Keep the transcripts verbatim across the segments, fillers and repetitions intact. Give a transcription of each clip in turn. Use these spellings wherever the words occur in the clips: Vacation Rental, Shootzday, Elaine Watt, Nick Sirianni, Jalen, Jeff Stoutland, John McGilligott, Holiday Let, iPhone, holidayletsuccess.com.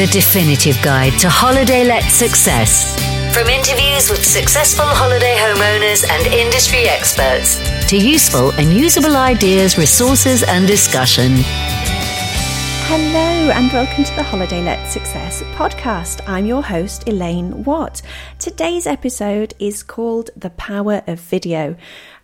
the definitive guide to holiday-let success. From interviews with successful holiday homeowners and industry experts to useful and usable ideas, resources and discussion. Hello and welcome to the Holiday Let Success podcast. I'm your host, Elaine Watt. Today's episode is called The Power of Video.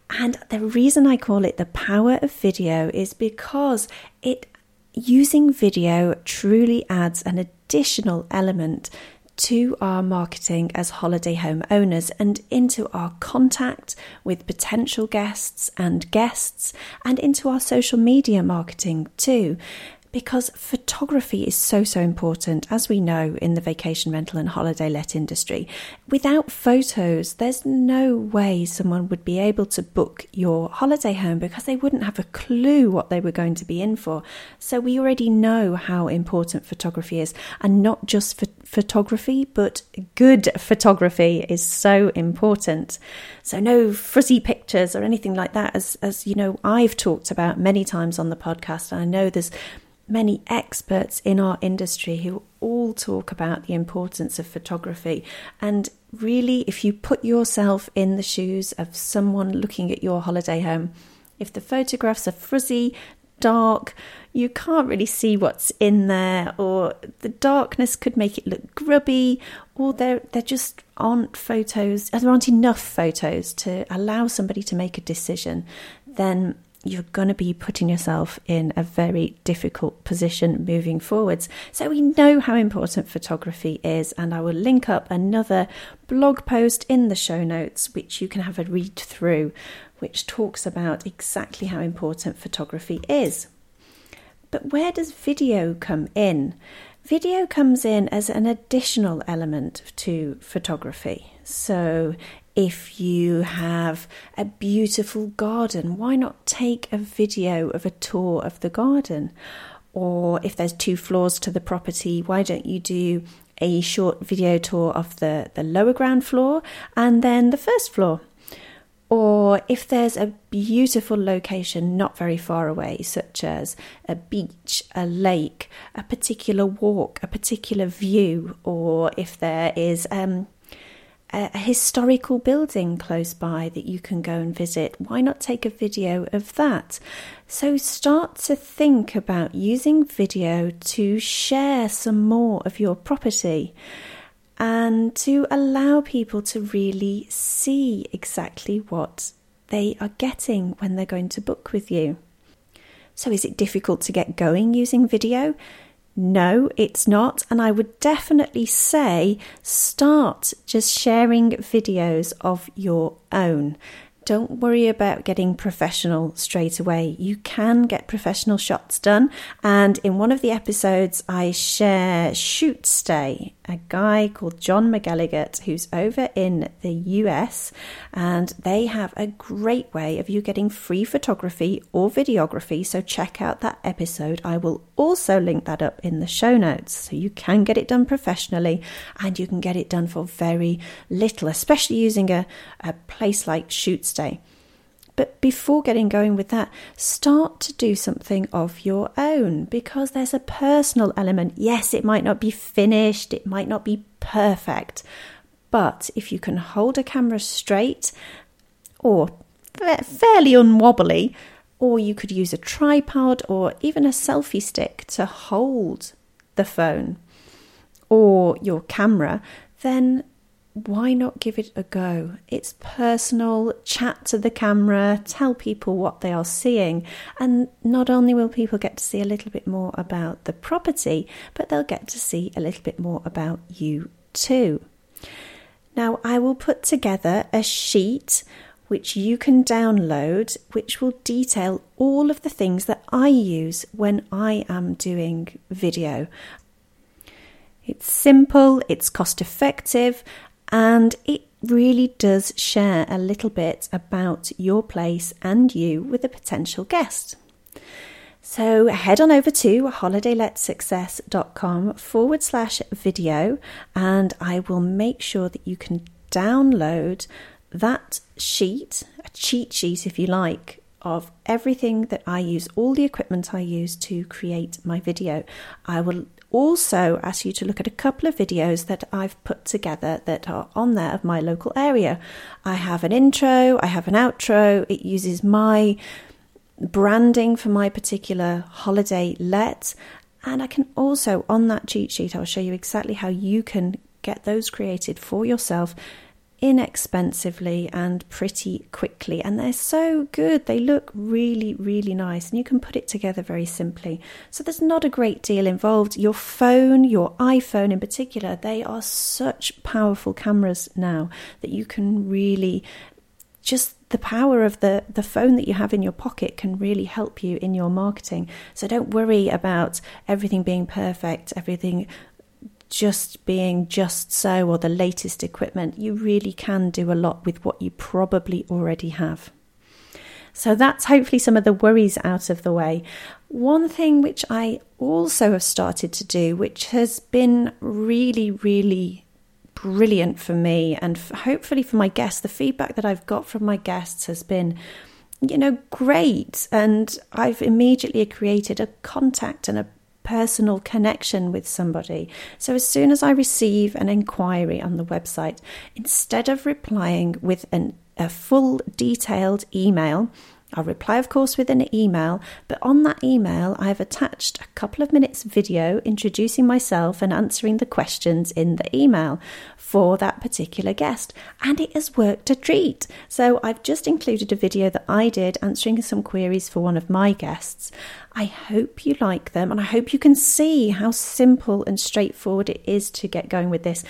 And the reason I call it The Power of Video is because it using video truly adds an additional element to our marketing as holiday home owners and into our contact with potential guests and guests and into our social media marketing too. Because photography is so, so important, as we know, in the vacation rental and holiday let industry. Without photos, there's no way someone would be able to book your holiday home because they wouldn't have a clue what they were going to be in for. So we already know how important photography is, and not just for photography, but good photography is so important. So no fuzzy pictures or anything like that, as, as you know, I've talked about many times on the podcast. And I know there's many experts in our industry who all talk about the importance of photography. And really, if you put yourself in the shoes of someone looking at your holiday home, if the photographs are fuzzy, dark, you can't really see what's in there, or the darkness could make it look grubby, or there there just aren't photos, there aren't enough photos to allow somebody to make a decision, then you're going to be putting yourself in a very difficult position moving forwards. So we know how important photography is, and I will link up another blog post in the show notes, which you can have a read through, which talks about exactly how important photography is. But where does video come in? Video comes in as an additional element to photography. So if you have a beautiful garden, why not take a video of a tour of the garden? Or if there's two floors to the property, why don't you do a short video tour of the, the lower ground floor and then the first floor? Or if there's a beautiful location not very far away, such as a beach, a lake, a particular walk, a particular view, or if there is um, a, a historical building close by that you can go and visit, why not take a video of that? So start to think about using video to share some more of your property, and to allow people to really see exactly what they are getting when they're going to book with you. So is it difficult to get going using video? No, it's not. And I would definitely say start just sharing videos of your own. Don't worry about getting professional straight away. You can get professional shots done. And in one of the episodes, I share Shootzday, a guy called John McGilligott, who's over in the U S. And they have a great way of you getting free photography or videography. So check out that episode. I will also link that up in the show notes. So you can get it done professionally, and you can get it done for very little, especially using a, a place like Shootzday. Day. But before getting going with that, start to do something of your own, because there's a personal element. Yes, it might not be finished, it might not be perfect, but if you can hold a camera straight or fairly unwobbly, or you could use a tripod or even a selfie stick to hold the phone or your camera, then why not give it a go? It's personal. Chat to the camera, tell people what they are seeing. And not only will people get to see a little bit more about the property, but they'll get to see a little bit more about you too. Now, I will put together a sheet which you can download, which will detail all of the things that I use when I am doing video. It's simple, it's cost effective, and it really does share a little bit about your place and you with a potential guest. So head on over to holidayletsuccess.com forward slash video, and I will make sure that you can download that sheet, a cheat sheet if you like, of everything that I use, all the equipment I use to create my video. I will also ask you to look at a couple of videos that I've put together that are on there of my local area. I have an intro, I have an outro. It uses my branding for my particular holiday let. And I can also, on that cheat sheet, I'll show you exactly how you can get those created for yourself inexpensively and pretty quickly. And they're so good. They look really, really nice. And you can put it together very simply. So there's not a great deal involved. Your phone, your iPhone in particular, they are such powerful cameras now that you can really just the power of the, the phone that you have in your pocket can really help you in your marketing. So don't worry about everything being perfect, everything just being just so, or the latest equipment. You really can do a lot with what you probably already have. So that's hopefully some of the worries out of the way. One thing which I also have started to do, which has been really, really brilliant for me and hopefully for my guests, the feedback that I've got from my guests has been, you know, great. And I've immediately created a contact and a personal connection with somebody. So as soon as I receive an inquiry on the website, instead of replying with an, a full detailed email, I'll reply, of course, with an email, but on that email, I've attached a couple of minutes video introducing myself and answering the questions in the email for that particular guest. And it has worked a treat. So I've just included a video that I did answering some queries for one of my guests. I hope you like them, and I hope you can see how simple and straightforward it is to get going with this.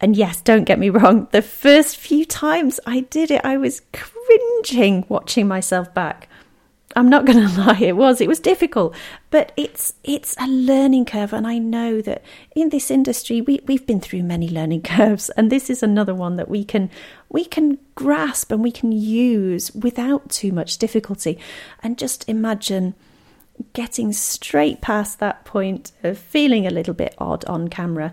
And yes, don't get me wrong, the first few times I did it, I was cringing watching myself back. I'm not going to lie, it was. It was difficult, but it's it's a learning curve. And I know that in this industry, we, we've been through many learning curves. And this is another one that we can we can grasp and we can use without too much difficulty. And just imagine getting straight past that point of feeling a little bit odd on camera.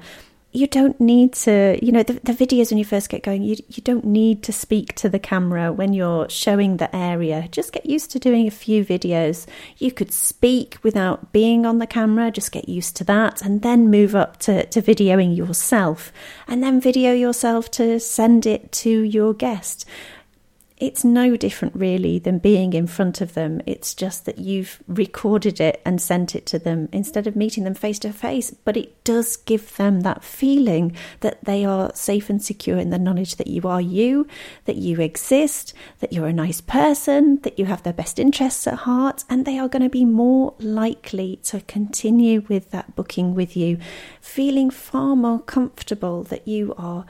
You don't need to, you know, the, the videos when you first get going, you, you don't need to speak to the camera when you're showing the area. Just get used to doing a few videos. You could speak without being on the camera, just get used to that, and then move up to, to videoing yourself, and then video yourself to send it to your guest. It's no different really than being in front of them. It's just that you've recorded it and sent it to them instead of meeting them face to face. But it does give them that feeling that they are safe and secure in the knowledge that you are you, that you exist, that you're a nice person, that you have their best interests at heart. And they are going to be more likely to continue with that booking with you, feeling far more comfortable that you are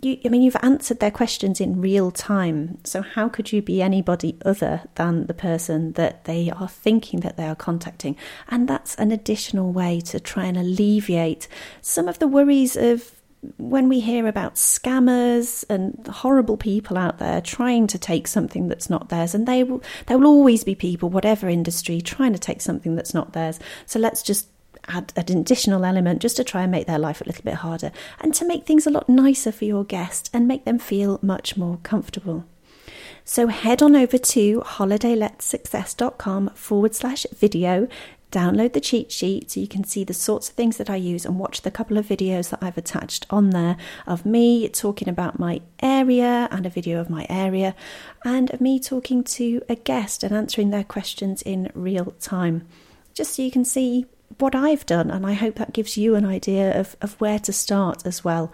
You, I mean, you've answered their questions in real time. So how could you be anybody other than the person that they are thinking that they are contacting? And that's an additional way to try and alleviate some of the worries of when we hear about scammers and horrible people out there trying to take something that's not theirs. And they will, there will always be people, whatever industry, trying to take something that's not theirs. So let's just add an additional element just to try and make their life a little bit harder and to make things a lot nicer for your guest and make them feel much more comfortable. So head on over to holidayletsuccess.com forward slash video, download the cheat sheet so you can see the sorts of things that I use and watch the couple of videos that I've attached on there of me talking about my area and a video of my area and of me talking to a guest and answering their questions in real time, just so you can see what I've done, and I hope that gives you an idea of, of where to start as well.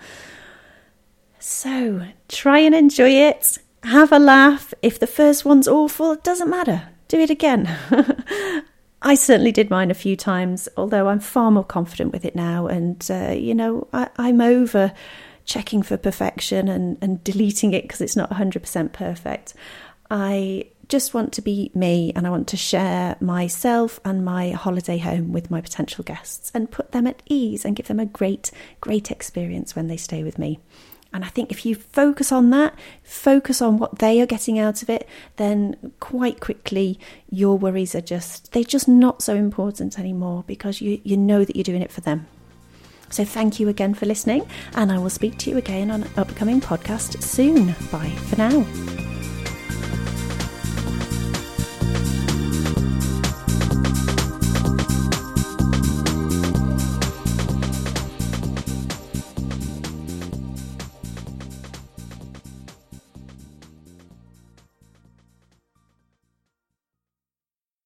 So try and enjoy it, have a laugh. If the first one's awful, it doesn't matter, do it again. I certainly did mine a few times, although I'm far more confident with it now, and uh, you know I, I'm over checking for perfection and, and deleting it because it's not one hundred percent perfect. I just want to be me, and I want to share myself and my holiday home with my potential guests and put them at ease and give them a great, great experience when they stay with me. And I think if you focus on that, focus on what they are getting out of it, then quite quickly your worries are just, they're just not so important anymore because you, you know that you're doing it for them. So thank you again for listening, and I will speak to you again on an upcoming podcast soon. Bye for now.